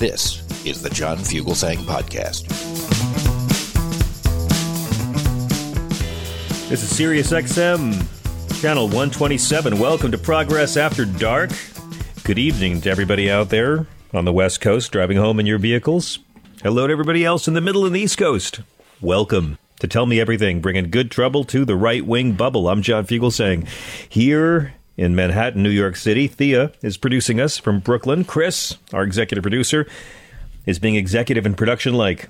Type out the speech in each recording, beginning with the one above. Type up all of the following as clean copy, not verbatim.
This is the John Fuglesang Podcast. This is Sirius XM, channel 127. Welcome to Progress After Dark. Good evening to everybody out there on the West Coast driving home in your vehicles. Hello to everybody else in the Middle and East Coast. Welcome to Tell Me Everything, bringing good trouble to the right-wing bubble. I'm John Fuglesang. Here in Manhattan, New York City, Thea is producing us from Brooklyn. Chris, our executive producer, is being executive and production-like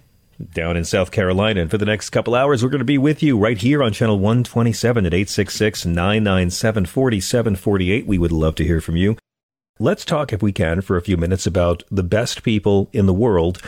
down in South Carolina. And for the next couple hours, we're going to be with you right here on Channel 127 at 866-997-4748. We would love to hear from you. Let's talk, if we can, for a few minutes about the best people in the world,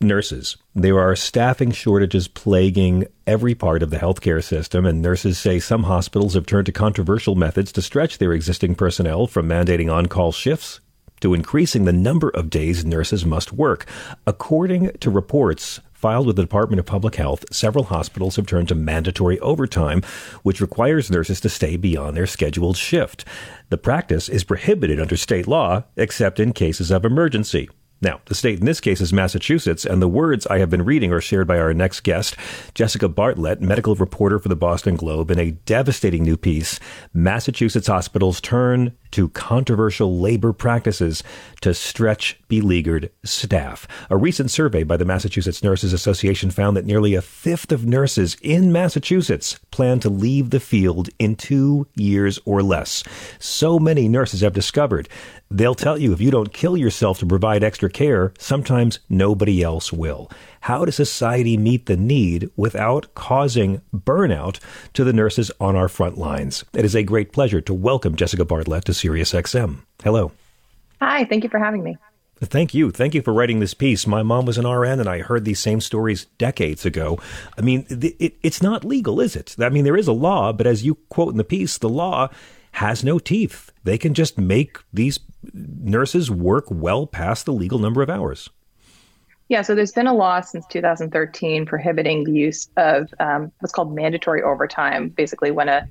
nurses. There are staffing shortages plaguing every part of the healthcare system, and nurses say some hospitals have turned to controversial methods to stretch their existing personnel, from mandating on-call shifts to increasing the number of days nurses must work. According to reports filed with the Department of Public Health, several hospitals have turned to mandatory overtime, which requires nurses to stay beyond their scheduled shift. The practice is prohibited under state law, except in cases of emergency. Now, the state in this case is Massachusetts, and the words I have been reading are shared by our next guest, Jessica Bartlett, medical reporter for the Boston Globe, in a devastating new piece, Massachusetts Hospitals Turn to Controversial Labor Practices to Stretch Beleaguered Staff. A recent survey by the Massachusetts Nurses Association found that nearly a fifth of nurses in Massachusetts plan to leave the field in 2 years or less. So many nurses have discovered they'll tell you if you don't kill yourself to provide extra care, sometimes nobody else will. How does society meet the need without causing burnout to the nurses on our front lines? It is a great pleasure to welcome Jessica Bartlett to Sirius XM. Hello. Hi, thank you for having me. Thank you. Thank you for writing this piece. My mom was an RN, and I heard these same stories decades ago. I mean, it's not legal, is it? I mean, there is a law, but as you quote in the piece, the law has no teeth. They can just make these nurses work well past the legal number of hours. Yeah, so there's been a law since 2013 prohibiting the use of what's called mandatory overtime, basically when a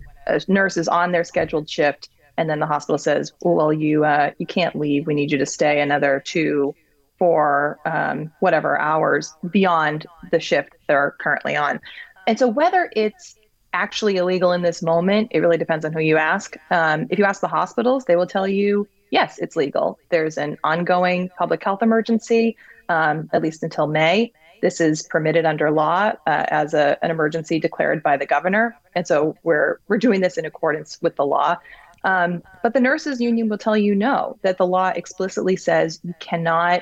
nurse is on their scheduled shift and then the hospital says, well, you can't leave. We need you to stay another 2 or 4 whatever hours beyond the shift they're currently on. And so whether it's actually illegal in this moment, it really depends on who you ask. If you ask the hospitals, they will tell you, yes, it's legal. There's an ongoing public health emergency, at least until May. This is permitted under law as an emergency declared by the governor. And so we're doing this in accordance with the law. But the nurses union will tell you no, that the law explicitly says you cannot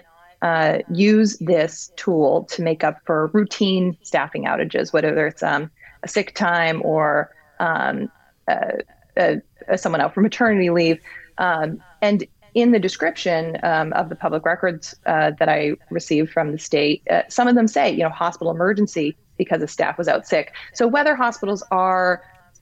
use this tool to make up for routine staffing outages, whether it's a sick time or someone out for maternity leave. And in the description of the public records that I received from the state, some of them say, hospital emergency because the staff was out sick. So whether hospitals are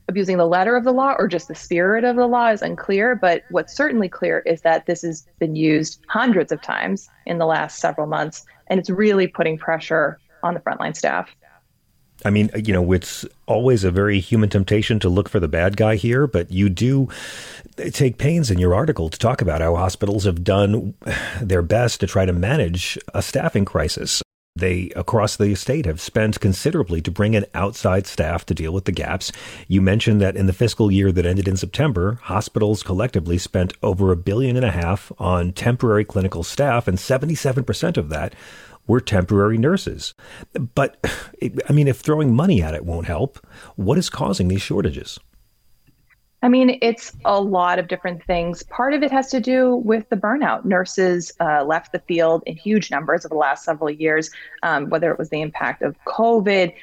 abusing the letter of the law or just the spirit of the law is unclear. But what's certainly clear is that this has been used hundreds of times in the last several months, and it's really putting pressure on the frontline staff. I mean, it's always a very human temptation to look for the bad guy here, but you do take pains in your article to talk about how hospitals have done their best to try to manage a staffing crisis. They, across the state, have spent considerably to bring in outside staff to deal with the gaps. You mentioned that in the fiscal year that ended in September, hospitals collectively spent over $1.5 billion on temporary clinical staff, and 77% of that were temporary nurses. But, I mean, if throwing money at it won't help, what is causing these shortages? I mean, it's a lot of different things. Part of it has to do with the burnout. Nurses left the field in huge numbers over the last several years, whether it was the impact of COVID,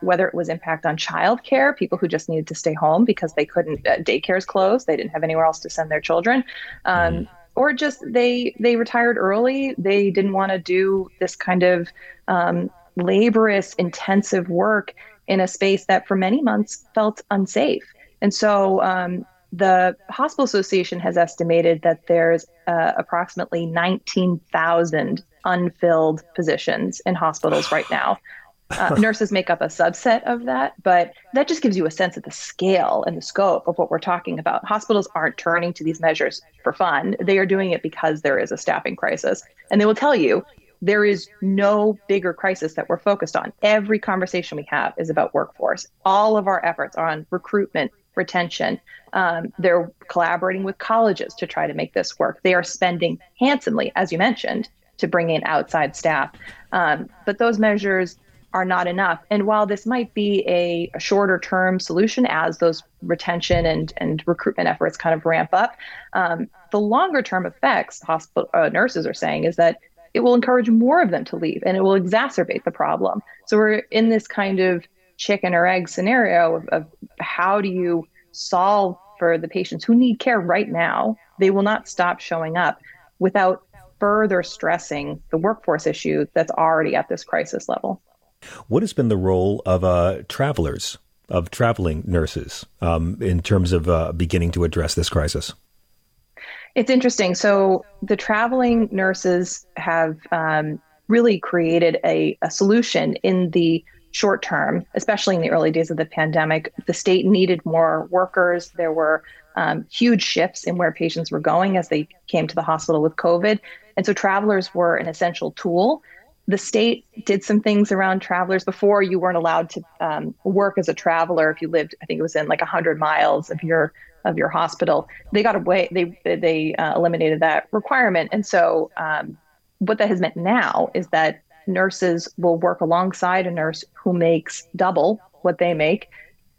whether it was impact on childcare, people who just needed to stay home because they couldn't, daycare's closed, they didn't have anywhere else to send their children. Or just they retired early. They didn't want to do this kind of laborious, intensive work in a space that for many months felt unsafe. And so the Hospital Association has estimated that there's approximately 19,000 unfilled positions in hospitals right now. Nurses make up a subset of that, but that just gives you a sense of the scale and the scope of what we're talking about. Hospitals aren't turning to these measures for fun. They are doing it because there is a staffing crisis. And they will tell you there is no bigger crisis that we're focused on. Every conversation we have is about workforce. All of our efforts are on recruitment, retention. They're collaborating with colleges to try to make this work. They are spending handsomely, as you mentioned, to bring in outside staff. But those measures are not enough. And while this might be a shorter term solution as those retention and recruitment efforts kind of ramp up, the longer term effects, hospital nurses are saying, is that it will encourage more of them to leave and it will exacerbate the problem. So we're in this kind of chicken or egg scenario of how do you solve for the patients who need care right now? They will not stop showing up without further stressing the workforce issue that's already at this crisis level. What has been the role of traveling nurses in terms of beginning to address this crisis? It's interesting. So the traveling nurses have really created a solution in the short term, especially in the early days of the pandemic. The state needed more workers. There were huge shifts in where patients were going as they came to the hospital with COVID. And so travelers were an essential tool. The state did some things around travelers. Before, you weren't allowed to work as a traveler if you lived, I think it was in like 100 miles of your hospital. They got away, they eliminated that requirement. And so what that has meant now is that nurses will work alongside a nurse who makes double what they make.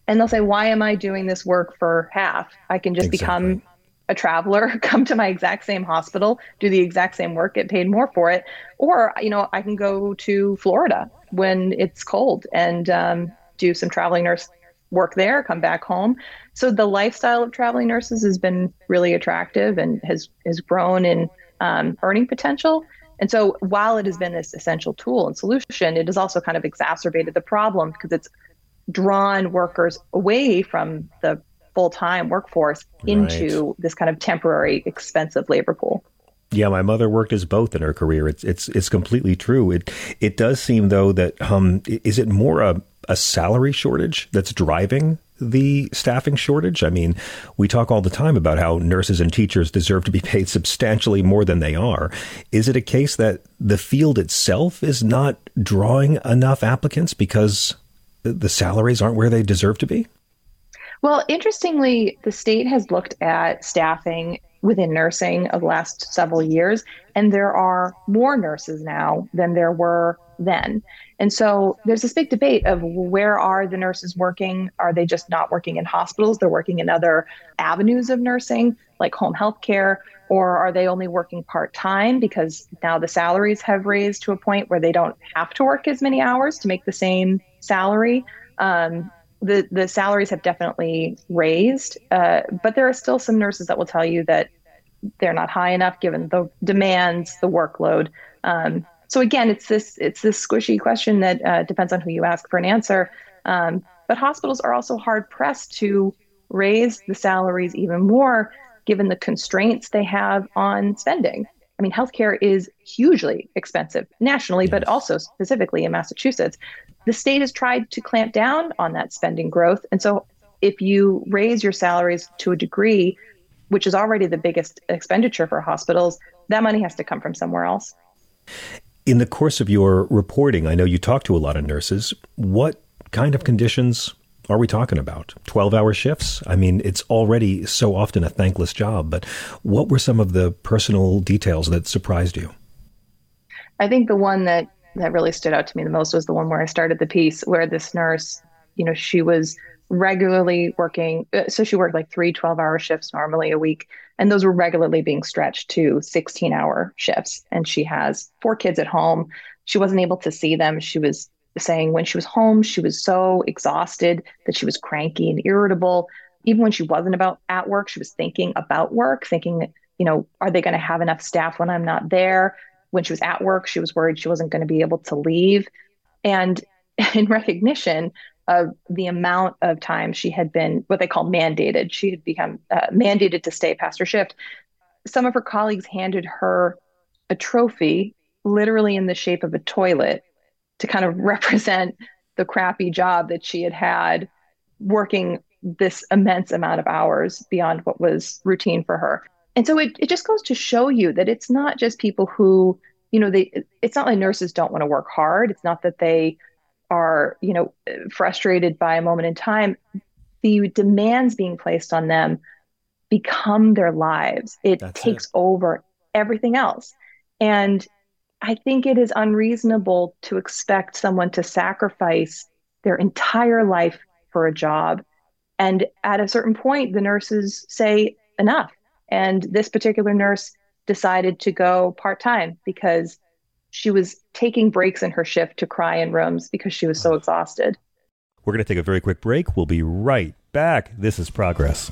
And they'll say, why am I doing this work for half? I can just become a traveler, come to my exact same hospital, do the exact same work, get paid more for it. Or, you know, I can go to Florida when it's cold and do some traveling nurse work there, come back home. So the lifestyle of traveling nurses has been really attractive and has grown in earning potential. And so while it has been this essential tool and solution, it has also kind of exacerbated the problem because it's drawn workers away from the full-time workforce into this kind of temporary, expensive labor pool. Yeah, my mother worked as both in her career. It's completely true. It does seem, though, that is it more a salary shortage that's driving the staffing shortage? I mean, we talk all the time about how nurses and teachers deserve to be paid substantially more than they are. Is it a case that the field itself is not drawing enough applicants because the salaries aren't where they deserve to be? Well, interestingly, the state has looked at staffing within nursing of the last several years, and there are more nurses now than there were then. And so there's this big debate of where are the nurses working? Are they just not working in hospitals? They're working in other avenues of nursing, like home health care, or are they only working part-time because now the salaries have raised to a point where they don't have to work as many hours to make the same salary? The salaries have definitely raised, but there are still some nurses that will tell you that they're not high enough given the demands, the workload. So again, it's this squishy question that depends on who you ask for an answer. But hospitals are also hard pressed to raise the salaries even more, given the constraints they have on spending. I mean, healthcare is hugely expensive nationally, but also specifically in Massachusetts. The state has tried to clamp down on that spending growth. And so if you raise your salaries to a degree, which is already the biggest expenditure for hospitals, that money has to come from somewhere else. In the course of your reporting, I know you talk to a lot of nurses. What kind of conditions are we talking about? 12-hour shifts? I mean, it's already so often a thankless job, but what were some of the personal details that surprised you? I think the one that really stood out to me the most was the one where I started the piece, where this nurse, she was regularly working. So she worked like 3 12-hour shifts normally a week, and those were regularly being stretched to 16-hour shifts. And she has 4 kids at home. She wasn't able to see them. She was saying when she was home, she was so exhausted that she was cranky and irritable. Even when she wasn't at work, she was thinking about work, thinking, are they going to have enough staff when I'm not there? When she was at work, she was worried she wasn't going to be able to leave. And in recognition of the amount of time she had been what they call mandated, she had become mandated to stay past her shift. Some of her colleagues handed her a trophy, literally in the shape of a toilet, to kind of represent the crappy job that she had had working this immense amount of hours beyond what was routine for her. And so it just goes to show you that it's not just people who, it's not like nurses don't want to work hard. It's not that they are, frustrated by a moment in time. The demands being placed on them become their lives. It takes over everything else. And I think it is unreasonable to expect someone to sacrifice their entire life for a job. And at a certain point, the nurses say enough. And this particular nurse decided to go part-time because she was taking breaks in her shift to cry in rooms because she was so exhausted. We're going to take a very quick break. We'll be right back. This is Progress.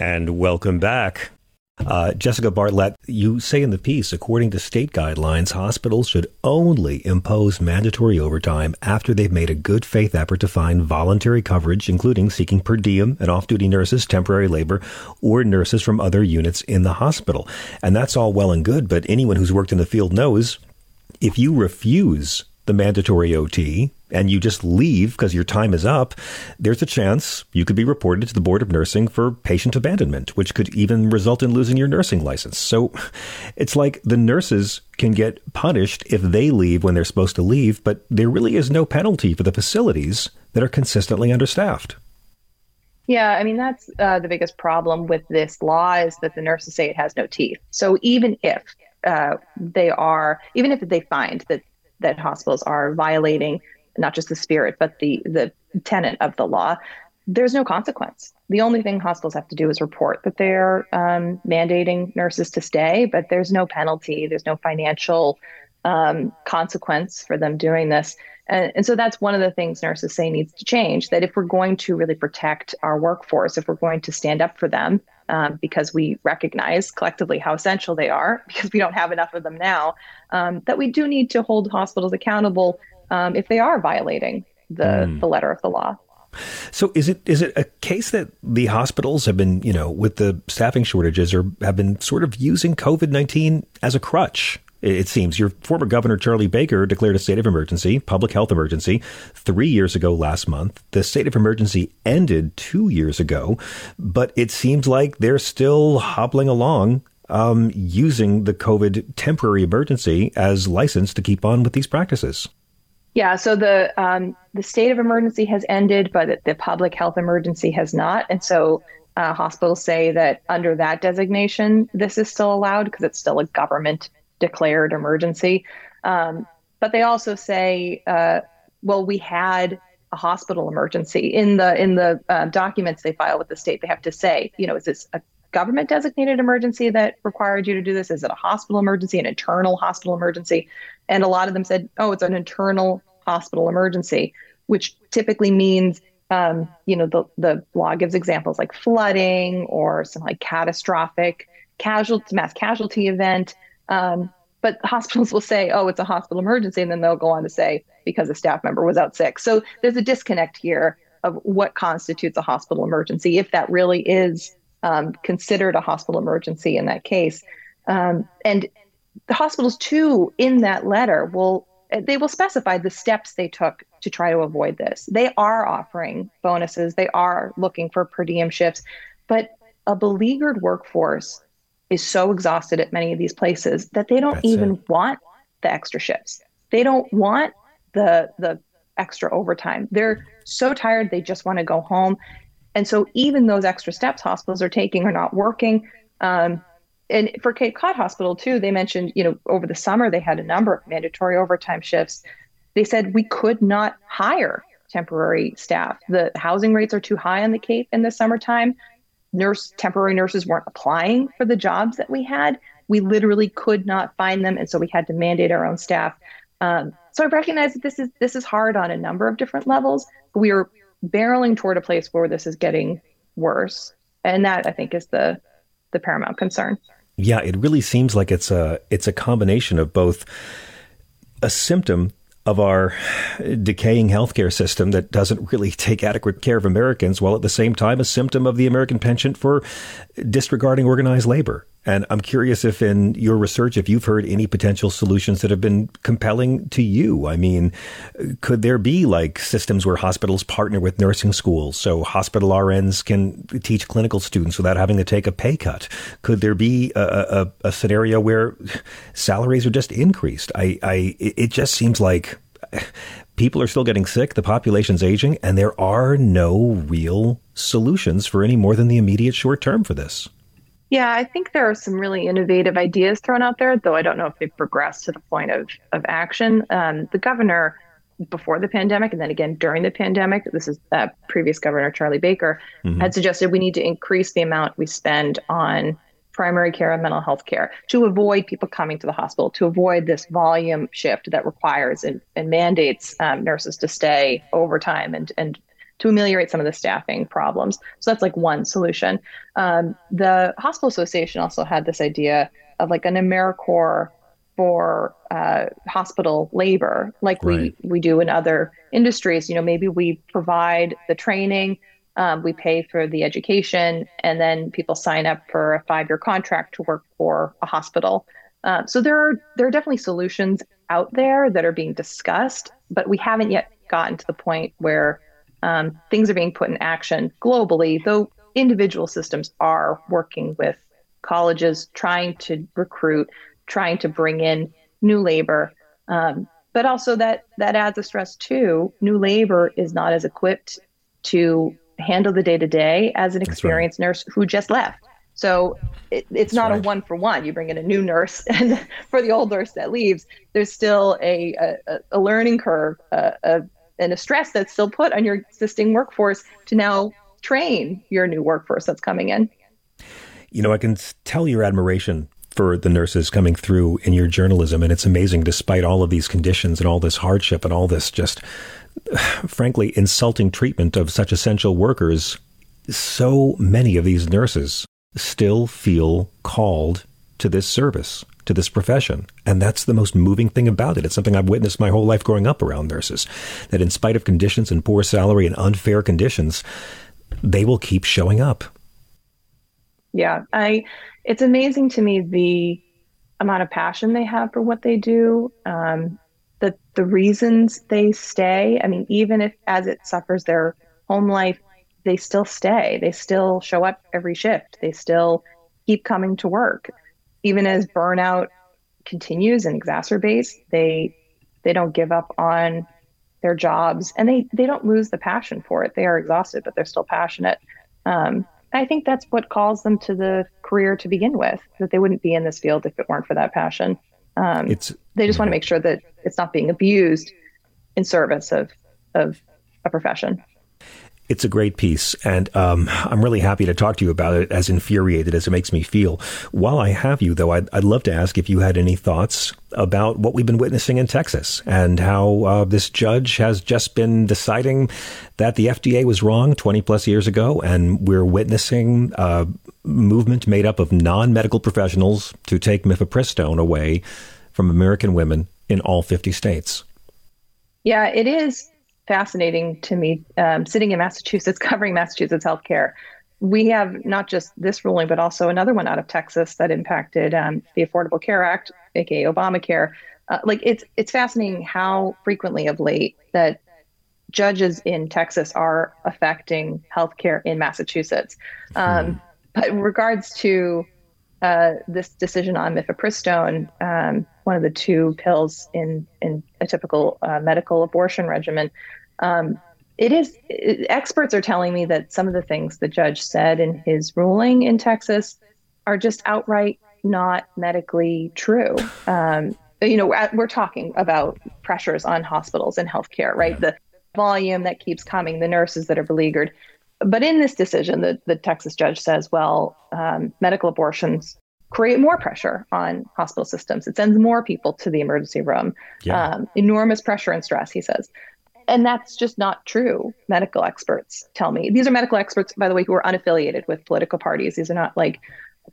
And welcome back. Jessica Bartlett, you say in the piece, according to state guidelines, hospitals should only impose mandatory overtime after they've made a good faith effort to find voluntary coverage, including seeking per diem and off-duty nurses, temporary labor, or nurses from other units in the hospital. And that's all well and good, but anyone who's worked in the field knows if you refuse the mandatory OT and you just leave because your time is up, there's a chance you could be reported to the Board of Nursing for patient abandonment, which could even result in losing your nursing license. So it's like the nurses can get punished if they leave when they're supposed to leave, but there really is no penalty for the facilities that are consistently understaffed. Yeah, I mean, that's the biggest problem with this law is that the nurses say it has no teeth. So even if they find that hospitals are violating not just the spirit, but the tenet of the law, there's no consequence. The only thing hospitals have to do is report that they're mandating nurses to stay, but there's no penalty. There's no financial consequence for them doing this. And so that's one of the things nurses say needs to change, that if we're going to really protect our workforce, if we're going to stand up for them, because we recognize collectively how essential they are, because we don't have enough of them now, that we do need to hold hospitals accountable if they are violating the letter of the law. So is it a case that the hospitals have been, with the staffing shortages, or have been sort of using COVID-19 as a crutch? It seems your former governor, Charlie Baker, declared a state of emergency, public health emergency, 3 years ago last month. The state of emergency ended 2 years ago, but it seems like they're still hobbling along using the COVID temporary emergency as license to keep on with these practices. Yeah, so the state of emergency has ended, but the public health emergency has not. And so hospitals say that under that designation, this is still allowed because it's still a government declared emergency. But they also say, well, we had a hospital emergency in the documents they file with the state. They have to say, you know, is this a government designated emergency that required you to do this? Is it a hospital emergency, an internal hospital emergency? And a lot of them said, oh, it's an internal hospital emergency, which typically means, you know, the blog gives examples like flooding or some like catastrophic mass casualty event. But hospitals will say, oh, it's a hospital emergency. And then they'll go on to say, because a staff member was out sick. So there's a disconnect here of what constitutes a hospital emergency, if that really is considered a hospital emergency in that case. And the hospitals, too, in that letter, will specify the steps they took to try to avoid this. They are offering bonuses. They are looking for per diem shifts. But a beleaguered workforce is so exhausted at many of these places that they don't want the extra shifts. They don't want the extra overtime. They're so tired, they just want to go home. And so even those extra steps hospitals are taking are not working. And for Cape Cod Hospital, too, they mentioned, you know, over the summer, they had a number of mandatory overtime shifts. They said we could not hire temporary staff. The housing rates are too high on the Cape in the summertime. Temporary nurses weren't applying for the jobs that we had. We literally could not find them. And so we had to mandate our own staff. So I recognize that this is hard on a number of different levels. We are barreling toward a place where this is getting worse. And that, I think, is the paramount concern. Yeah, it really seems like it's a combination of both a symptom of our decaying healthcare system that doesn't really take adequate care of Americans, while at the same time a symptom of the American penchant for disregarding organized labor. And I'm curious if in your research, if you've heard any potential solutions that have been compelling to you. I mean, could there be like systems where hospitals partner with nursing schools so hospital RNs can teach clinical students without having to take a pay cut? Could there be a scenario where salaries are just increased? It just seems like people are still getting sick, the population's aging, and there are no real solutions for any more than the immediate short term for this. Yeah, I think there are some really innovative ideas thrown out there, though I don't know if they've progressed to the point of action. The governor before the pandemic, and then again during the pandemic, this is previous governor Charlie Baker, had suggested we need to increase the amount we spend on primary care and mental health care to avoid people coming to the hospital, to avoid this volume shift that requires and mandates nurses to stay overtime and to ameliorate some of the staffing problems. So that's like one solution. The Hospital Association also had this idea of like an AmeriCorps for hospital labor, like we do in other industries. You know, maybe we provide the training, we pay for the education, and then people sign up for a 5-year contract to work for a hospital. So there are definitely solutions out there that are being discussed, but we haven't yet gotten to the point where things are being put in action globally, though individual systems are working with colleges, trying to recruit, trying to bring in new labor. But also that adds a stress too. New labor is not as equipped to handle the day-to-day as an experienced nurse who just left. So it's not a one-for-one. You bring in a new nurse, and for the old nurse that leaves, there's still a learning curve, and a stress that's still put on your existing workforce to now train your new workforce that's coming in. You know, I can tell your admiration for the nurses coming through in your journalism. And it's amazing, despite all of these conditions and all this hardship and all this just, frankly, insulting treatment of such essential workers, so many of these nurses still feel called to this service, to this profession. And that's the most moving thing about it. It's something I've witnessed my whole life growing up around nurses, that in spite of conditions and poor salary and unfair conditions, they will keep showing up. Yeah, it's amazing to me the amount of passion they have for what they do, that the reasons they stay. I mean, even if as it suffers their home life, they still stay. They still show up every shift. They still keep coming to work. Even as burnout continues and exacerbates, they don't give up on their jobs, and they don't lose the passion for it. They are exhausted, but they're still passionate. I think that's what calls them to the career to begin with, that they wouldn't be in this field if it weren't for that passion. They just want to make sure that it's not being abused in service of a profession. It's a great piece, and I'm really happy to talk to you about it, as infuriated as it makes me feel. While I have you, though, I'd love to ask if you had any thoughts about what we've been witnessing in Texas and how this judge has just been deciding that the FDA was wrong 20 plus years ago, and we're witnessing a movement made up of non-medical professionals to take mifepristone away from American women in all 50 states. Yeah, it is fascinating to me, sitting in Massachusetts, covering Massachusetts healthcare. We have not just this ruling, but also another one out of Texas that impacted the Affordable Care Act, aka Obamacare. It's fascinating how frequently of late that judges in Texas are affecting healthcare in Massachusetts. But in regards to this decision on mifepristone, one of the two pills in a typical medical abortion regimen, experts are telling me that some of the things the judge said in his ruling in Texas are just outright not medically true. We're talking about pressures on hospitals and healthcare, right? The volume that keeps coming, the nurses that are beleaguered. But in this decision, the Texas judge says, medical abortions create more pressure on hospital systems. It sends more people to the emergency room. Yeah. Enormous pressure and stress, he says. And that's just not true, medical experts tell me. These are medical experts, by the way, who are unaffiliated with political parties. These are not like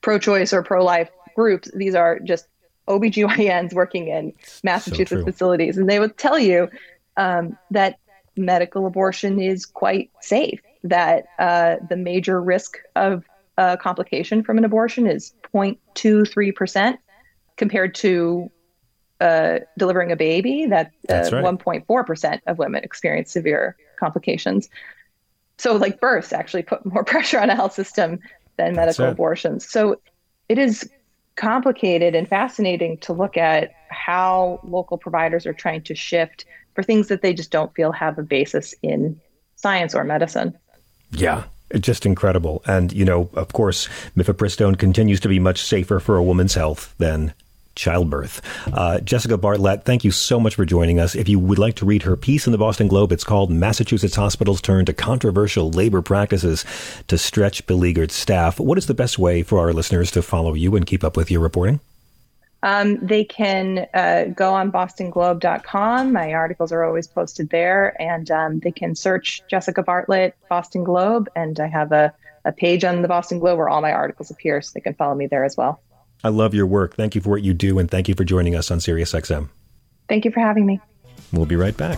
pro-choice or pro-life groups. These are just OBGYNs working in Massachusetts facilities. And they will tell you that medical abortion is quite safe, that the major risk of complication from an abortion is 0.23% compared to delivering a baby, that 1.4% of women experience severe complications. So births actually put more pressure on a health system than medical abortions. So it is complicated and fascinating to look at how local providers are trying to shift for things that they just don't feel have a basis in science or medicine. Yeah, just incredible. And, of course, mifepristone continues to be much safer for a woman's health than childbirth. Jessica Bartlett, thank you so much for joining us. If you would like to read her piece in the Boston Globe, it's called Massachusetts Hospitals Turn to Controversial Labor Practices to Stretch Beleaguered Staff. What is the best way for our listeners to follow you and keep up with your reporting? They can go on bostonglobe.com. My articles are always posted there, and they can search Jessica Bartlett, Boston Globe, and I have a page on the Boston Globe where all my articles appear, so they can follow me there as well. I love your work. Thank you for what you do, and thank you for joining us on Sirius XM. Thank you for having me. We'll be right back.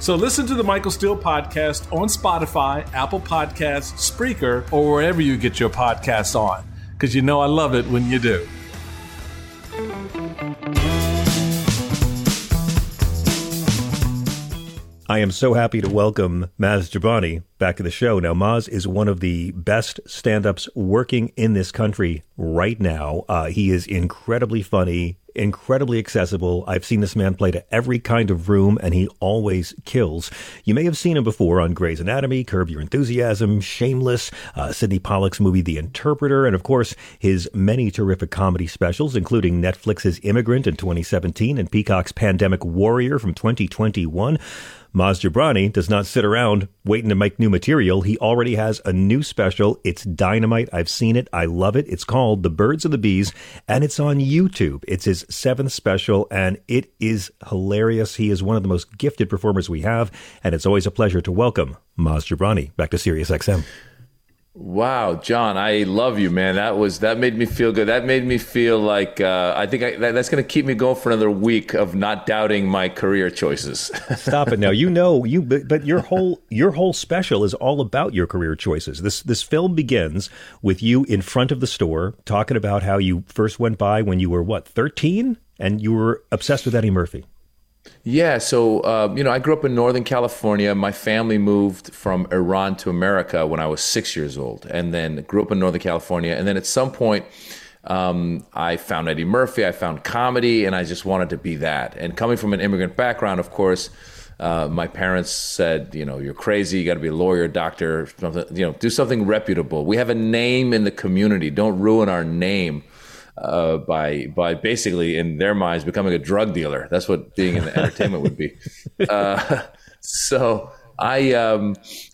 So listen to the Michael Steele Podcast on Spotify, Apple Podcasts, Spreaker, or wherever you get your podcasts on, because I love it when you do. I am so happy to welcome Maz Jobrani back to the show. Now, Maz is one of the best stand-ups working in this country right now. He is incredibly funny, incredibly accessible. I've seen this man play to every kind of room, and he always kills. You may have seen him before on Grey's Anatomy, Curb Your Enthusiasm, Shameless, Sidney Pollock's movie The Interpreter, and of course, his many terrific comedy specials, including Netflix's Immigrant in 2017 and Peacock's Pandemic Warrior from 2021. Maz Jobrani does not sit around waiting to make new material. He already has a new special. It's dynamite. I've seen it. I love it. It's called The Birds and the Bees, and it's on YouTube. It's his 7th special, and it is hilarious. He is one of the most gifted performers we have, and it's always a pleasure to welcome Maz Jobrani back to Sirius XM. Wow, John, I love you, man. That made me feel good. That made me feel like that's going to keep me going for another week of not doubting my career choices. Stop it now. But your whole special is all about your career choices. This film begins with you in front of the store talking about how you first went by when you were 13, and you were obsessed with Eddie Murphy. Yeah. So, I grew up in Northern California. My family moved from Iran to America when I was 6 years old, and then grew up in Northern California. And then at some point, I found Eddie Murphy, I found comedy, and I just wanted to be that. And coming from an immigrant background, of course, my parents said, you're crazy. You got to be a lawyer, doctor, something, do something reputable. We have a name in the community. Don't ruin our name. By basically, in their minds, becoming a drug dealer. That's what being in the entertainment would be. So I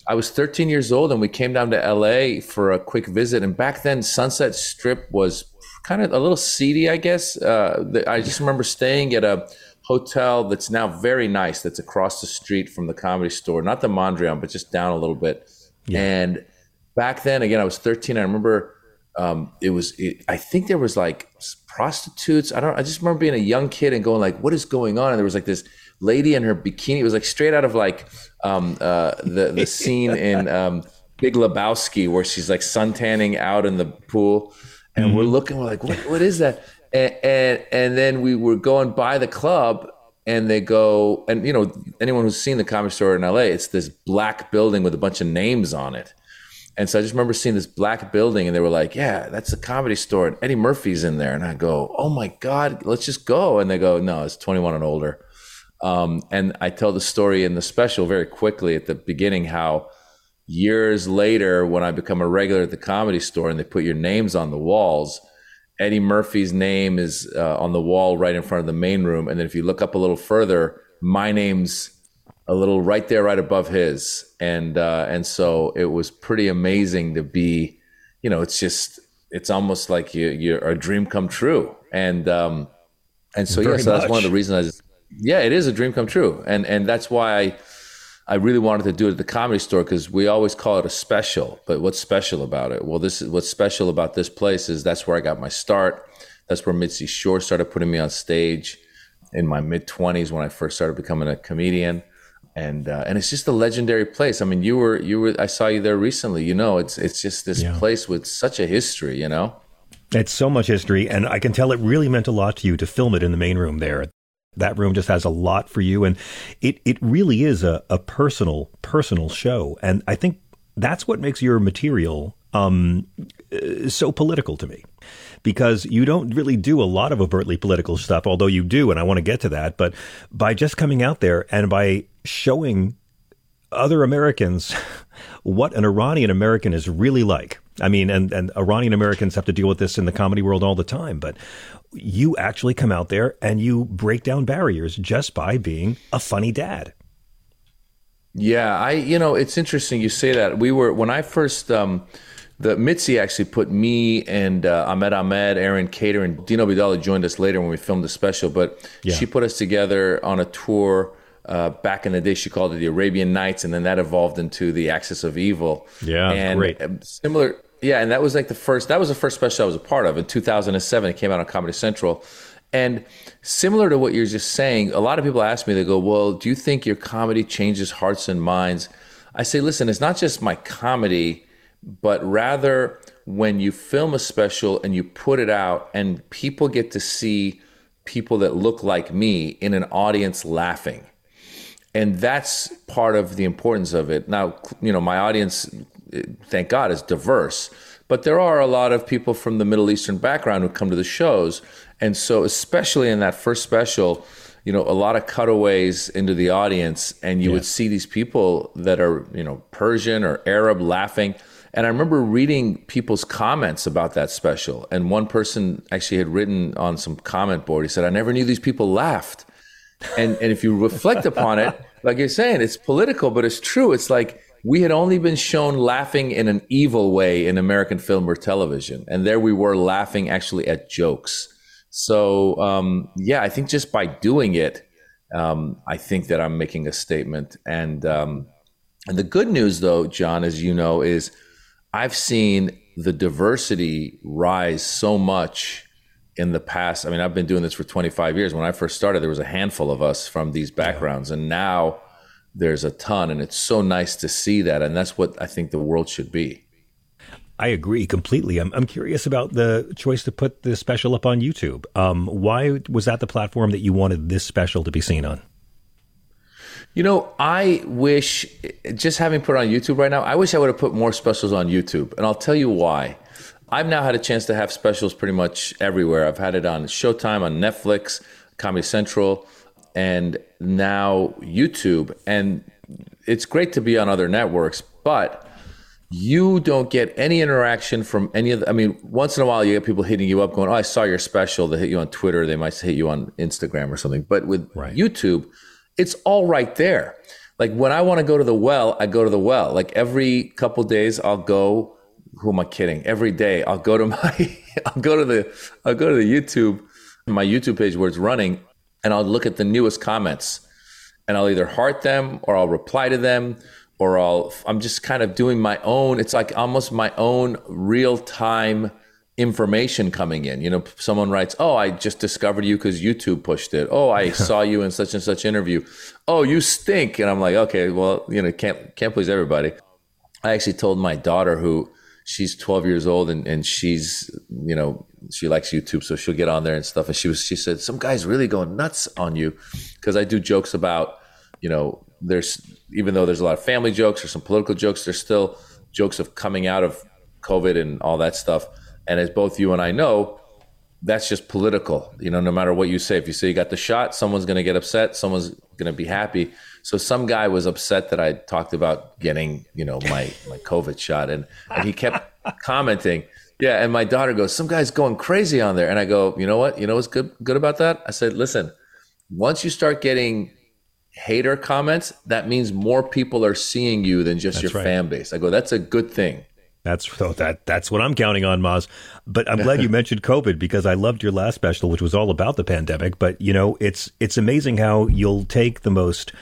was 13 years old, and we came down to LA for a quick visit. And back then, Sunset Strip was kind of a little seedy, I guess. I just remember staying at a hotel that's now very nice, that's across the street from the Comedy Store, not the Mondrian, but just down a little bit. Yeah. And back then, again, I was 13. I remember. I think there was like prostitutes. I just remember being a young kid and going like, what is going on? And there was like this lady in her bikini. It was like straight out of like the scene in Big Lebowski, where she's like suntanning out in the pool. And mm-hmm. We're like, what is that? And then we were going by the club, and they go, and anyone who's seen the Comedy Store in LA, it's this black building with a bunch of names on it. And so I just remember seeing this black building, and they were like, yeah, that's the Comedy Store, and Eddie Murphy's in there. And I go, oh my God, let's just go. And they go, no, it's 21 and older. And I tell the story in the special very quickly at the beginning, how years later, when I become a regular at the Comedy Store and they put your names on the walls, Eddie Murphy's name is on the wall right in front of the main room. And then if you look up a little further, my name's a little right there, right above his. And so it was pretty amazing to be, it's almost like you're a dream come true. And so, so that's one of the reasons it is a dream come true. And that's why I really wanted to do it at the Comedy Store, because we always call it a special, but what's special about it? Well, what's special about this place is that's where I got my start. That's where Mitzi Shore started putting me on stage in my mid 20s when I first started becoming a comedian. And it's just a legendary place. I mean, you were. I saw you there recently. It's just this place with such a history. It's so much history, and I can tell it really meant a lot to you to film it in the main room there. That room just has a lot for you, and it really is a personal show. And I think that's what makes your material so political to me, because you don't really do a lot of overtly political stuff, although you do, and I want to get to that. But by just coming out there and by showing other Americans what an Iranian American is really like. I mean, and Iranian Americans have to deal with this in the comedy world all the time, but you actually come out there and you break down barriers just by being a funny dad. Yeah, it's interesting you say that. We were, when I first, the Mitzi actually put me and Ahmed Ahmed, Aaron Cater, and Dino Bidali joined us later when we filmed the special, but she put us together on a tour. Back in the day, she called it the Arabian Nights, and then that evolved into the Axis of Evil. Yeah, and great. Similar, yeah, and that was the first special I was a part of in 2007. It came out on Comedy Central. And similar to what you're just saying, a lot of people ask me, they go, well, do you think your comedy changes hearts and minds? I say, listen, it's not just my comedy, but rather when you film a special and you put it out and people get to see people that look like me in an audience laughing. And that's part of the importance of it. Now, my audience, thank God, is diverse, But there are a lot of people from the Middle Eastern background who come to the shows. And so especially in that first special, you know, a lot of cutaways into the audience, and you would see these people that are, you know, Persian or Arab laughing. And I remember reading people's comments about that special. And one person actually had written on some comment board, he said, I never knew these people laughed. And if you reflect upon it, like you're saying, it's political, but it's true. It's like, we had only been shown laughing in an evil way in American film or television. And there we were laughing actually at jokes. So, I think just by doing it, I think that I'm making a statement. And the good news, though, John, as you know, is I've seen the diversity rise so much in the past. I mean, I've been doing this for 25 years. When I first started, there was a handful of us from these backgrounds. And now there's a ton, and it's so nice to see that. And that's what I think the world should be. I agree completely. I'm curious about the choice to put this special up on YouTube. Why was that the platform that you wanted this special to be seen on? You know, I wish, just having put it on YouTube right now, I wish I would have put more specials on YouTube. And I'll tell you why. I've now had a chance to have specials pretty much everywhere. I've had it on Showtime, on Netflix, Comedy Central, and now YouTube. And it's great to be on other networks, but you don't get any interaction from any of the, I mean, once in a while you get people hitting you up going, oh, I saw your special. They hit you on Twitter. They might hit you on Instagram or something. But with YouTube, it's all right there. Like when I want to go to the well, I go to the well. Like every couple days I'll go, who am I kidding? Every day I'll go to my, I'll go to the YouTube, my YouTube page where it's running, and I'll look at the newest comments and I'll either heart them or I'll reply to them. Or I'm just kind of doing my own, it's like almost my own real-time information coming in. You know, someone writes, oh, I just discovered you because YouTube pushed it. Oh, I saw you in such and such interview. Oh, you stink. And I'm like, okay, well, you know, can't please everybody. I actually told my daughter, who, she's 12 years old and she's, you know, she likes YouTube, so she'll get on there and stuff. And she said, some guy's really going nuts on you because I do jokes about, you know, even though there's a lot of family jokes or some political jokes, there's still jokes of coming out of COVID and all that stuff. And as both you and I know, that's just political. You know, no matter what you say, if you say you got the shot, someone's going to get upset. Someone's going to be happy. So some guy was upset that I talked about getting, you know, my COVID shot, and he kept commenting. Yeah. And my daughter goes, some guy's going crazy on there. And I go, you know what? You know what's good about that? I said, listen, once you start getting hater comments, that means more people are seeing you than just that's your fan base. I go, that's a good thing. That's what I'm counting on, Maz. But I'm glad you mentioned COVID, because I loved your last special, which was all about the pandemic. But, you know, it's amazing how you'll take the most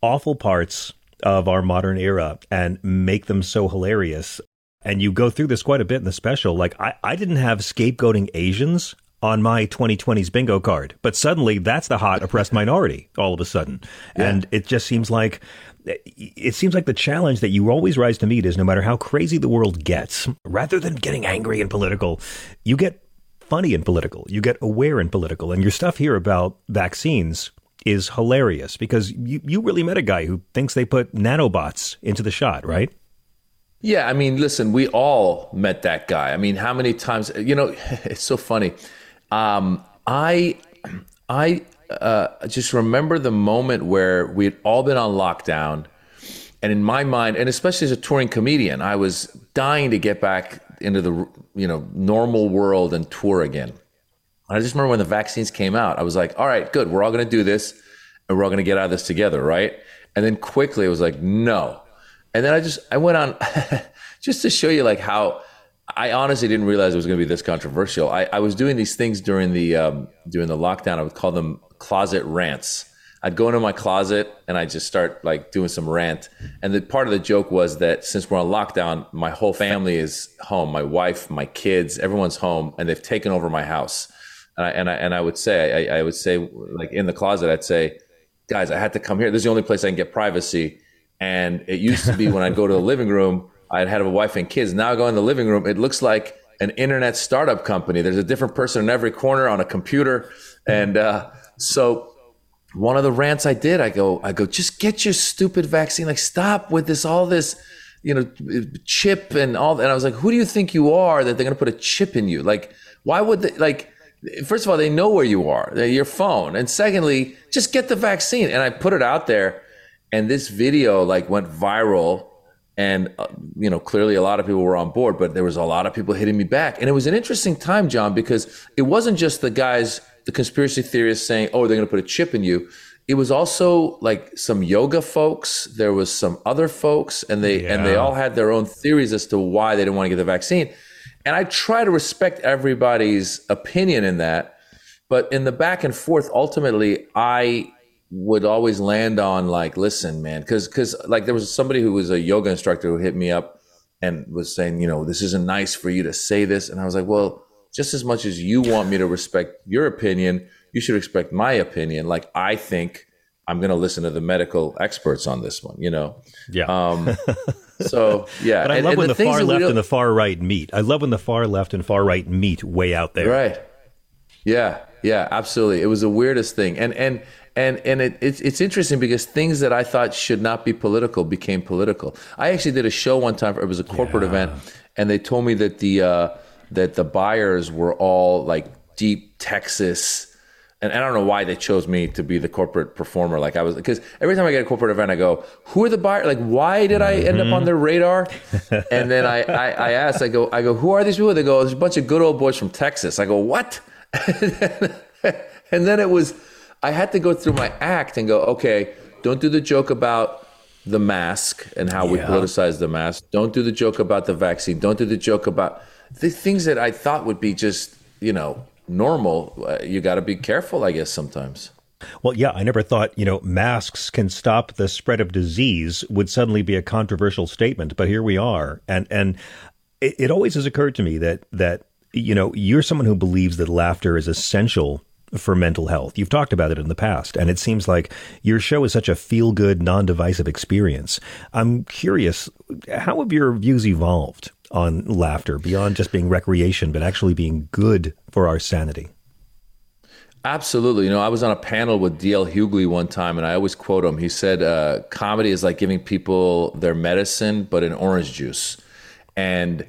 awful parts of our modern era and make them so hilarious. And you go through this quite a bit in the special. Like, I didn't have scapegoating Asians on my 2020s bingo card, but suddenly that's the hot oppressed minority all of a sudden. Yeah. And it just seems like, the challenge that you always rise to meet is, no matter how crazy the world gets, rather than getting angry and political, you get funny and political, you get aware and political. And your stuff here about vaccines is hilarious, because you really met a guy who thinks they put nanobots into the shot, right? Yeah, I mean, listen, we all met that guy. I mean, how many times, you know, it's so funny. I just remember the moment where we had all been on lockdown, and in my mind, and especially as a touring comedian, I was dying to get back into the, you know, normal world and tour again. And I just remember when the vaccines came out, I was like, all right, good, we're all going to do this and we're all going to get out of this together, right? And then quickly it was like, no. And then I went on just to show you like how I honestly didn't realize it was going to be this controversial. I was doing these things during the lockdown. I would call them closet rants. I'd go into my closet and I'd just start like doing some rant. And the part of the joke was that since we're on lockdown, my whole family is home. My wife, my kids, everyone's home, and they've taken over my house. And I would say, like in the closet, I'd say, guys, I had to come here. This is the only place I can get privacy. And it used to be when I'd go to the living room, I'd have a wife and kids. Now I go in the living room, it looks like an internet startup company. There's a different person in every corner on a computer. And so one of the rants I did, I go, just get your stupid vaccine. Like, stop with this, all this, you know, chip and all that. And I was like, who do you think you are that they're going to put a chip in you? Like, why would they? Like, first of all, they know where you are, your phone. And secondly, just get the vaccine. And I put it out there, and this video like went viral. And, you know, clearly a lot of people were on board, but there was a lot of people hitting me back. And it was an interesting time, John, because it wasn't just the guys, the conspiracy theorists saying, oh, they're going to put a chip in you. It was also like some yoga folks. There was some other folks, and they all had their own theories as to why they didn't want to get the vaccine. And I try to respect everybody's opinion in that. But in the back and forth, ultimately, I would always land on like, listen, man, because like there was somebody who was a yoga instructor who hit me up and was saying, you know, this isn't nice for you to say this. And I was like, well, just as much as you want me to respect your opinion, you should respect my opinion. Like, I think I'm going to listen to the medical experts on this one, you know? Yeah. So, yeah. But I love when the far left and the far right meet. I love when the far left and far right meet way out there. Right. Yeah. Yeah, absolutely. It was the weirdest thing. And it's interesting because things that I thought should not be political became political. I actually did a show one time. It was a corporate event, and they told me that the buyers were all like deep Texas, and I don't know why they chose me to be the corporate performer. Like I was, because every time I get a corporate event, I go, "Who are the buyers? Like, why did I end up on their radar?" And then I asked, I go, "Who are these people?" They go, "There's a bunch of good old boys from Texas." I go, "What?" And then it was. I had to go through my act and go, okay, don't do the joke about the mask and how we politicize the mask. Don't do the joke about the vaccine. Don't do the joke about the things that I thought would be just, you know, normal. You got to be careful, I guess, sometimes. Well, yeah, I never thought, you know, masks can stop the spread of disease would suddenly be a controversial statement. But here we are. And it always has occurred to me that, you know, you're someone who believes that laughter is essential for mental health. You've talked about it in the past, and it seems like your show is such a feel-good, non-divisive experience. I'm curious, how have your views evolved on laughter beyond just being recreation, but actually being good for our sanity? Absolutely. You know, I was on a panel with D.L. Hughley one time, and I always quote him. He said, comedy is like giving people their medicine, but in orange juice. And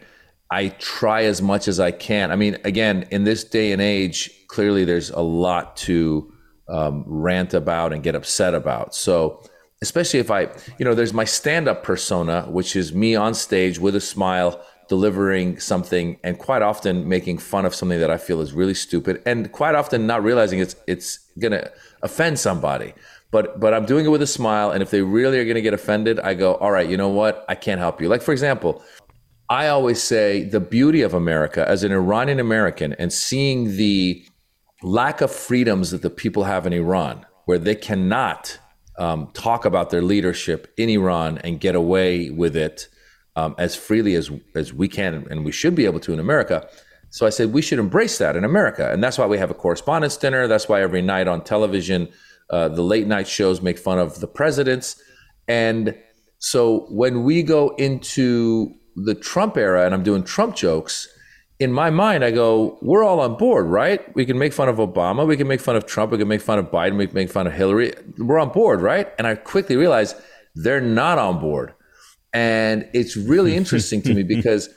I try as much as I can. I mean, again, in this day and age, clearly there's a lot to rant about and get upset about. So especially if there's my stand-up persona, which is me on stage with a smile, delivering something, and quite often making fun of something that I feel is really stupid, and quite often not realizing it's going to offend somebody. But I'm doing it with a smile, and if they really are going to get offended, I go, all right, you know what? I can't help you. Like, for example, I always say the beauty of America as an Iranian American and seeing the lack of freedoms that the people have in Iran, where they cannot talk about their leadership in Iran and get away with it as freely as we can and we should be able to in America. So I said we should embrace that in America. And that's why we have a correspondence dinner. That's why every night on television, the late night shows make fun of the presidents. And so when we go into the Trump era and I'm doing Trump jokes, in my mind I go, we're all on board, right? We can make fun of Obama, we can make fun of Trump, we can make fun of Biden, we can make fun of Hillary, we're on board, right? And I quickly realize they're not on board. And it's really interesting to me because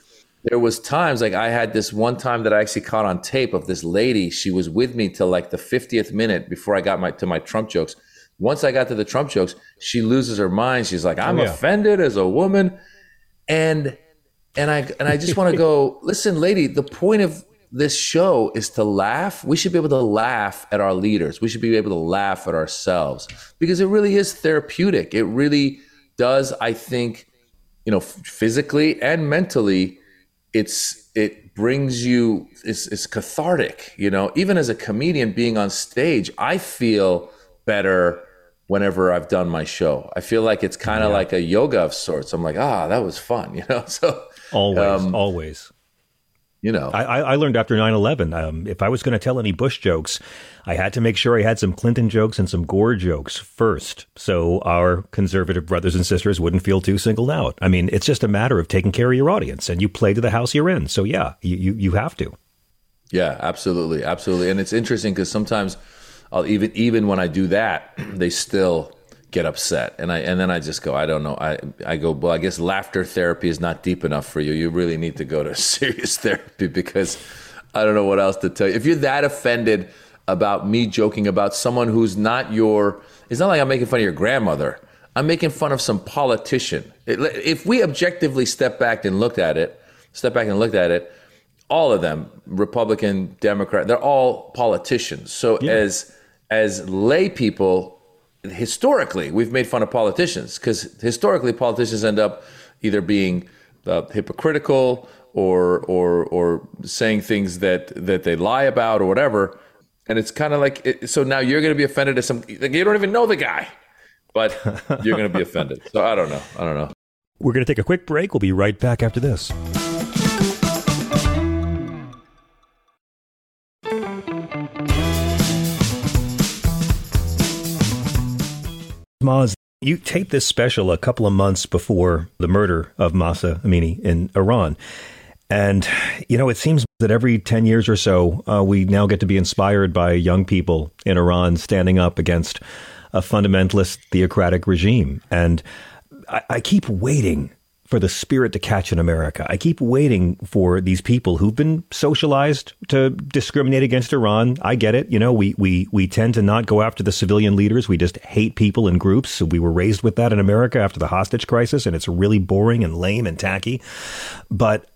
there was times, like I had this one time that I actually caught on tape of this lady. She was with me till like the 50th minute before I got to my Trump jokes. Once I got to the Trump jokes, she loses her mind. She's like, I'm offended as a woman. And I just want to go, listen, lady, the point of this show is to laugh. We should be able to laugh at our leaders. We should be able to laugh at ourselves because it really is therapeutic. It really does, I think, you know, physically and mentally, it's cathartic, you know. Even as a comedian being on stage, I feel better whenever I've done my show. I feel like it's kind of like a yoga of sorts. I'm like, that was fun, you know? So always. You know, I learned after 9/11, if I was going to tell any Bush jokes, I had to make sure I had some Clinton jokes and some Gore jokes first, so our conservative brothers and sisters wouldn't feel too singled out. I mean, it's just a matter of taking care of your audience, and you play to the house you're in. So yeah, you have to. Yeah, absolutely, absolutely. And it's interesting because sometimes I'll even when I do that, they still get upset. And then I just go, I don't know. I go, well, I guess laughter therapy is not deep enough for you. You really need to go to serious therapy, because I don't know what else to tell you. If you're that offended about me joking about someone who's not your, it's not like I'm making fun of your grandmother. I'm making fun of some politician. If we objectively step back and looked at it, all of them, Republican, Democrat, they're all politicians. So yeah. as lay people, historically, we've made fun of politicians, because historically politicians end up either being hypocritical or saying things that they lie about or whatever. And it's kind of like, so now you're going to be offended at some, like, you don't even know the guy, but you're going to be offended. So I don't know. We're going to take a quick break. We'll be right back after this. Maz, you taped this special a couple of months before the murder of Mahsa Amini in Iran. And, you know, it seems that every 10 years or so, we now get to be inspired by young people in Iran standing up against a fundamentalist theocratic regime. And I keep waiting for the spirit to catch in America. I keep waiting for these people who've been socialized to discriminate against Iran. I get it. You know, we tend to not go after the civilian leaders. We just hate people in groups. So we were raised with that in America after the hostage crisis, and it's really boring and lame and tacky. But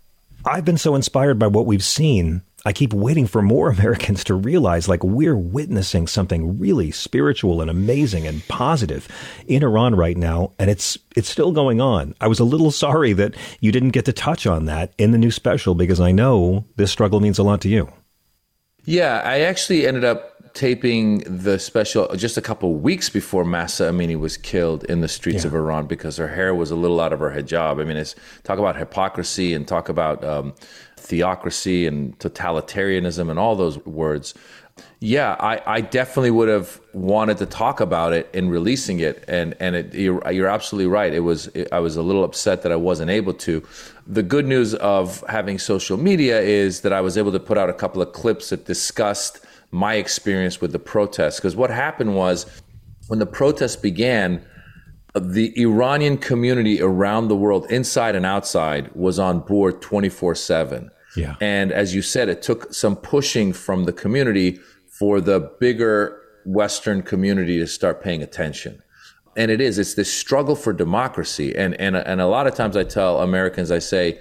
I've been so inspired by what we've seen. I keep waiting for more Americans to realize, like, we're witnessing something really spiritual and amazing and positive in Iran right now. And it's still going on. I was a little sorry that you didn't get to touch on that in the new special, because I know this struggle means a lot to you. Yeah, I actually ended up taping the special just a couple of weeks before Mahsa Amini was killed in the streets of Iran, because her hair was a little out of her hijab. I mean, it's talk about hypocrisy and talk about theocracy and totalitarianism and all those words. Yeah, I definitely would have wanted to talk about it in releasing it. And you're absolutely right. I was a little upset that I wasn't able to. The good news of having social media is that I was able to put out a couple of clips that discussed my experience with the protests. Because what happened was, when the protests began, the Iranian community around the world, inside and outside, was on board 24/7. Yeah. And as you said, it took some pushing from the community for the bigger Western community to start paying attention. And it's this struggle for democracy. And a lot of times I tell Americans, I say,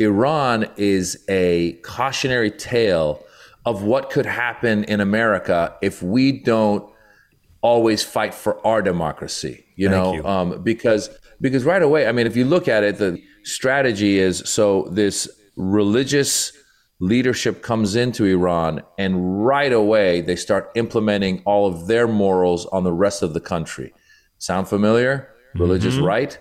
Iran is a cautionary tale of what could happen in America if we don't always fight for our democracy, because right away, I mean, if you look at it, the strategy is, so this religious leadership comes into Iran, and right away they start implementing all of their morals on the rest of the country. Sound familiar? Religious right?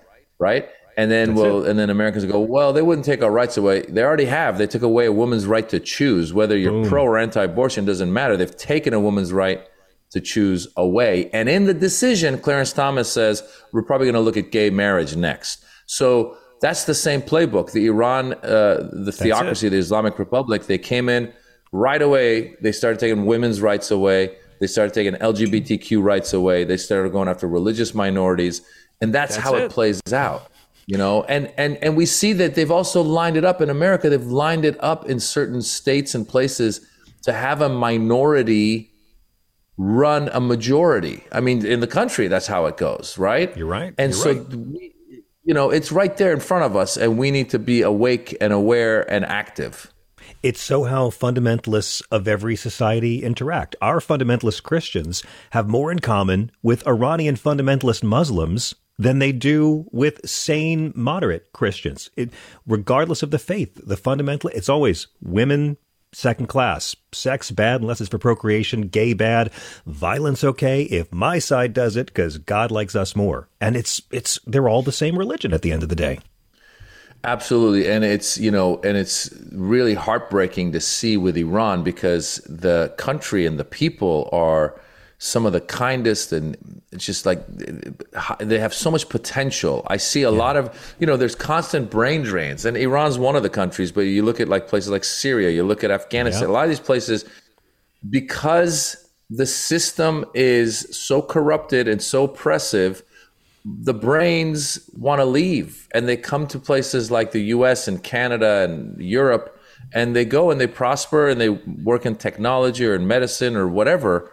And then and then Americans go, well, they wouldn't take our rights away. They already have. They took away a woman's right to choose. Whether you're pro or anti-abortion doesn't matter. They've taken a woman's right to choose away. And in the decision, Clarence Thomas says, we're probably going to look at gay marriage next. So that's the same playbook. The Iran, the theocracy, the Islamic Republic, they came in right away. They started taking women's rights away. They started taking LGBTQ rights away. They started going after religious minorities. And that's how it plays out, you know. And we see that they've also lined it up in America. They've lined it up in certain states and places to have a minority run a majority. I mean, in the country, that's how it goes, right? You're right. And you're so, right. We, you know, it's right there in front of us, and we need to be awake and aware and active. It's so how fundamentalists of every society interact. Our fundamentalist Christians have more in common with Iranian fundamentalist Muslims than they do with sane, moderate Christians. Regardless of the faith, the fundamental, it's always women, second class. Sex bad unless it's for procreation. Gay bad. Violence okay if my side does it, because God likes us more. And it's they're all the same religion at the end of the day. Absolutely. And it's really heartbreaking to see with Iran, because the country and the people are some of the kindest, and it's just like they have so much potential. I see a lot of, there's constant brain drains, and Iran's one of the countries, but you look at like places like Syria, you look at Afghanistan, a lot of these places, because the system is so corrupted and so oppressive, the brains want to leave, and they come to places like the US and Canada and Europe, and they go and they prosper and they work in technology or in medicine or whatever,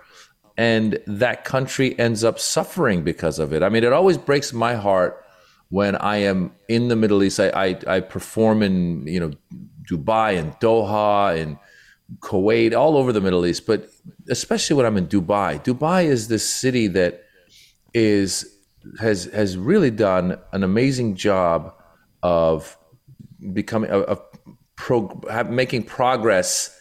and that country ends up suffering because of it. I mean, it always breaks my heart when I am in the Middle East. I perform in, you know, Dubai and Doha and Kuwait, all over the Middle East, but especially when I'm in Dubai. Dubai is this city that has really done an amazing job of becoming making progress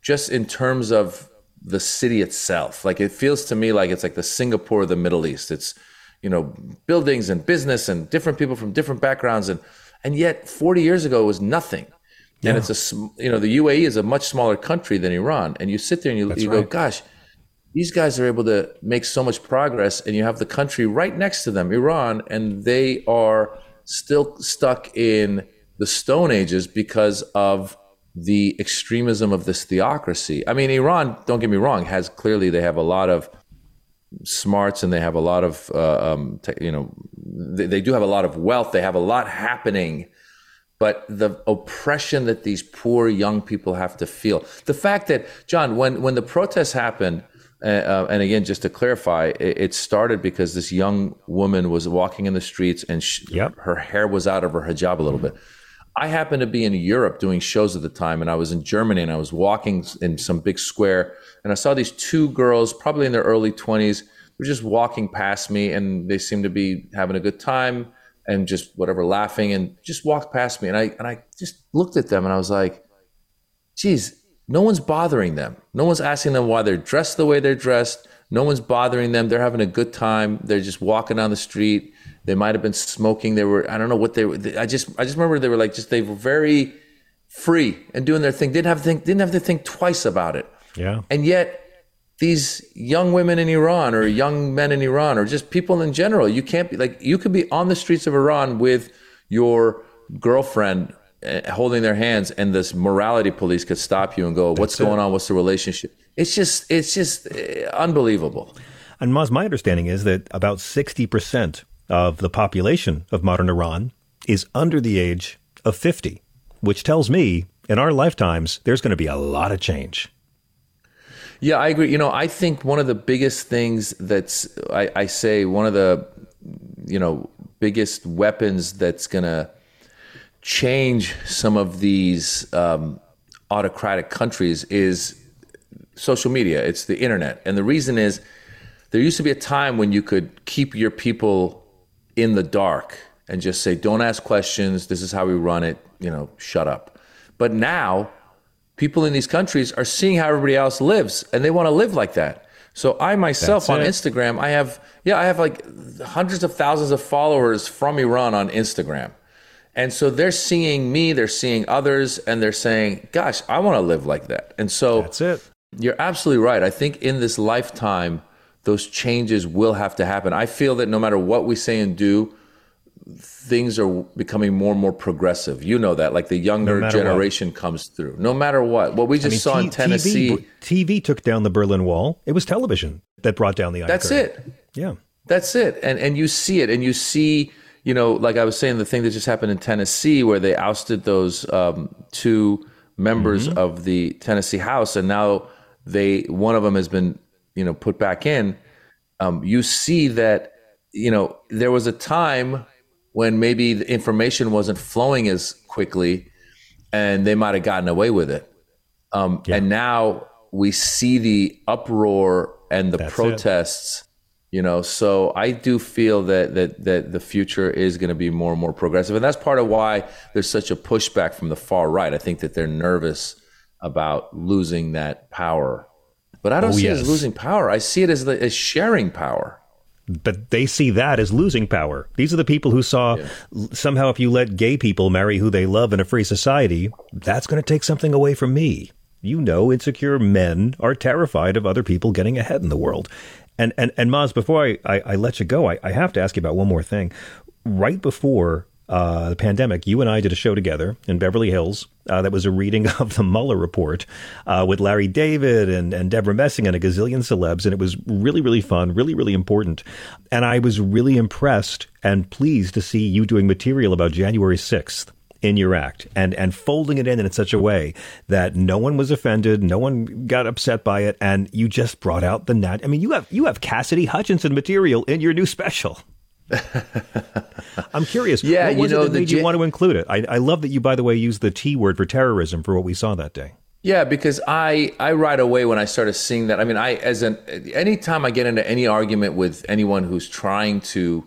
just in terms of the city itself. Like, it feels to me like it's like the Singapore of the Middle East. It's, you know, buildings and business and different people from different backgrounds, and yet 40 years ago it was nothing. Yeah. And it's the UAE is a much smaller country than Iran, and you sit there and you go, gosh, these guys are able to make so much progress, and you have the country right next to them, Iran, and they are still stuck in the Stone Ages because of the extremism of this theocracy. I mean, Iran, don't get me wrong, they have a lot of smarts, and they have a lot of, they do have a lot of wealth. They have a lot happening, but the oppression that these poor young people have to feel. The fact that, John, when the protests happened, and again, just to clarify, it started because this young woman was walking in the streets and her hair was out of her hijab a little bit. I happened to be in Europe doing shows at the time, and I was in Germany, and I was walking in some big square, and I saw these two girls, probably in their early 20s, were just walking past me, and they seemed to be having a good time and just whatever, laughing, and just walked past me. And I just looked at them, and I was like, geez, no one's bothering them. No one's asking them why they're dressed the way they're dressed. No one's bothering them. They're having a good time. They're just walking down the street. They might have been smoking. They were, I don't know what they were. I just remember they were they were very free and doing their thing. Didn't have to think twice about it. Yeah. And yet these young women in Iran, or young men in Iran, or just people in general, you can't be you could be on the streets of Iran with your girlfriend holding their hands, and this morality police could stop you and go, what's going on? What's the relationship? It's just unbelievable. And Maz, my understanding is that about 60% of the population of modern Iran is under the age of 50, which tells me in our lifetimes, there's going to be a lot of change. Yeah, I agree. You know, I think one of the biggest things biggest weapons that's going to change some of these autocratic countries is social media. It's the internet. And the reason is, there used to be a time when you could keep your people in the dark and just say, don't ask questions, this is how we run it, shut up. But now people in these countries are seeing how everybody else lives, and they want to live like that. So I myself on Instagram, I have hundreds of thousands of followers from Iran on Instagram. And so they're seeing me, they're seeing others, and they're saying, gosh, I want to live like that. And so that's it. You're absolutely right. I think in this lifetime, those changes will have to happen. I feel that no matter what we say and do, things are becoming more and more progressive. You know that, the younger generation comes through. No matter what. What we just saw in Tennessee. TV took down the Berlin Wall. It was television that brought down the Iron Curtain. That's it. Yeah. That's it. And you see it, and you see... I was saying, the thing that just happened in Tennessee where they ousted those two members of the Tennessee House, and now one of them has been, put back in. You see that, there was a time when maybe the information wasn't flowing as quickly, and they might have gotten away with it. And now we see the uproar and the protests. So I do feel that the future is going to be more and more progressive. And that's part of why there's such a pushback from the far right. I think that they're nervous about losing that power. But I don't see it as losing power. I see it as sharing power. But they see that as losing power. These are the people who saw somehow if you let gay people marry who they love in a free society, that's going to take something away from me. Insecure men are terrified of other people getting ahead in the world. And Maz, before I let you go, I have to ask you about one more thing. Right before the pandemic, you and I did a show together in Beverly Hills that was a reading of the Mueller report with Larry David and Deborah Messing and a gazillion celebs. And it was really, really fun, really, really important. And I was really impressed and pleased to see you doing material about January 6th. In your act and folding it in such a way that no one was offended, no one got upset by it, and you just brought out the nat. I mean, you have Cassidy Hutchinson material in your new special. I'm curious. Yeah, what was that made you want to include it? I love that you, by the way, used the T word for terrorism for what we saw that day. Yeah, because I right away when I started seeing that, I mean, anytime I get into any argument with anyone who's trying to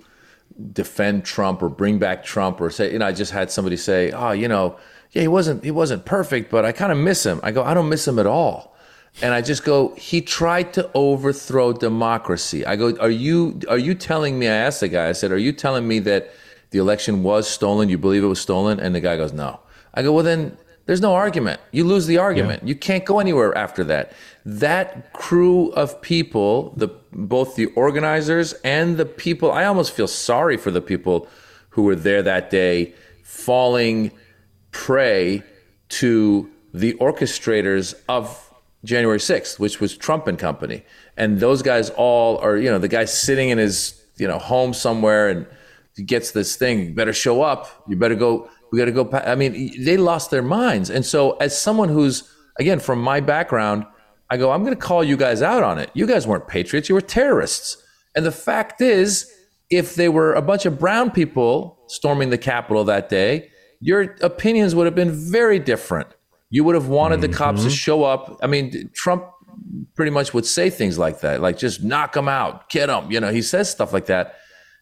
defend Trump or bring back Trump or say, I just had somebody say, yeah, he wasn't perfect, but I kind of miss him. I go, I don't miss him at all. And I just go, he tried to overthrow democracy. I go, are you telling me, I asked the guy, I said, are you telling me that the election was stolen? You believe it was stolen? And the guy goes, no. I go, well, then there's no argument. You lose the argument. Yeah. You can't go anywhere after that. That crew of people, both the organizers and the people, I almost feel sorry for the people who were there that day falling prey to the orchestrators of January 6th, which was Trump and company. And those guys all are, the guy sitting in his, home somewhere and he gets this thing, you better show up, you better go. We got to go. I mean, they lost their minds. And so as someone who's, again, from my background, I go, I'm going to call you guys out on it. You guys weren't patriots. You were terrorists. And the fact is, if they were a bunch of brown people storming the Capitol that day, your opinions would have been very different. You would have wanted the cops to show up. I mean, Trump pretty much would say things like that, like just knock them out, get them. He says stuff like that.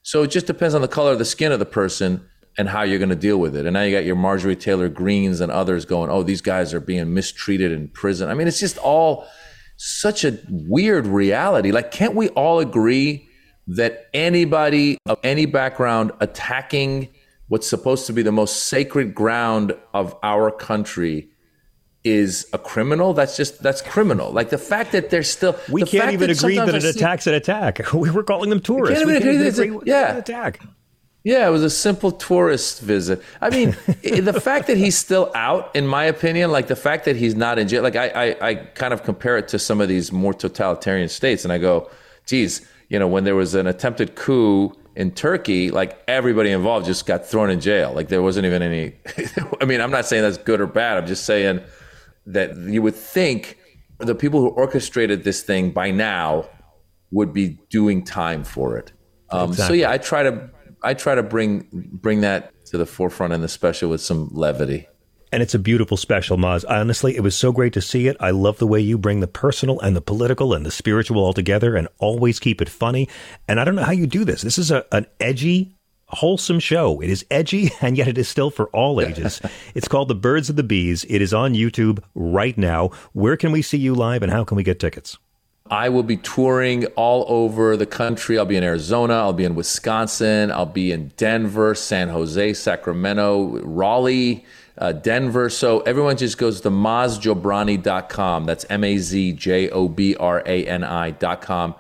So it just depends on the color of the skin of the person and how you're going to deal with it. And now you got your Marjorie Taylor Greens and others going, oh, these guys are being mistreated in prison. I mean, it's just all such a weird reality. Like, can't we all agree that anybody of any background attacking what's supposed to be the most sacred ground of our country is a criminal? That's criminal. Like the fact that they're still... We can't even agree that an attack's an attack. We were calling them tourists. We can't even agree that it's an attack. Yeah, it was a simple tourist visit. I mean, the fact that he's still out, in my opinion, like the fact that he's not in jail, like I kind of compare it to some of these more totalitarian states. And I go, geez, when there was an attempted coup in Turkey, like everybody involved just got thrown in jail. Like there wasn't even any, I mean, I'm not saying that's good or bad. I'm just saying that you would think the people who orchestrated this thing by now would be doing time for it. Exactly. So yeah, I try to bring that to the forefront in the special with some levity. And it's a beautiful special, Maz. Honestly, it was so great to see it. I love the way you bring the personal and the political and the spiritual all together and always keep it funny. And I don't know how you do this. This is an edgy, wholesome show. It is edgy, and yet it is still for all ages. It's called The Birds and the Bees. It is on YouTube right now. Where can we see you live and how can we get tickets? I will be touring all over the country. I'll be in Arizona. I'll be in Wisconsin. I'll be in Denver, San Jose, Sacramento, Raleigh, Denver. So everyone just goes to mazjobrani.com. That's MazJobrani.com.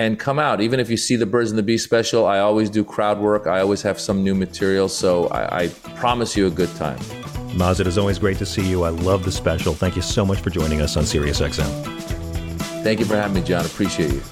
And come out. Even if you see the Birds and the Bees special, I always do crowd work. I always have some new material. So I promise you a good time. Maz, it is always great to see you. I love the special. Thank you so much for joining us on Sirius XM. Thank you for having me, John. Appreciate you.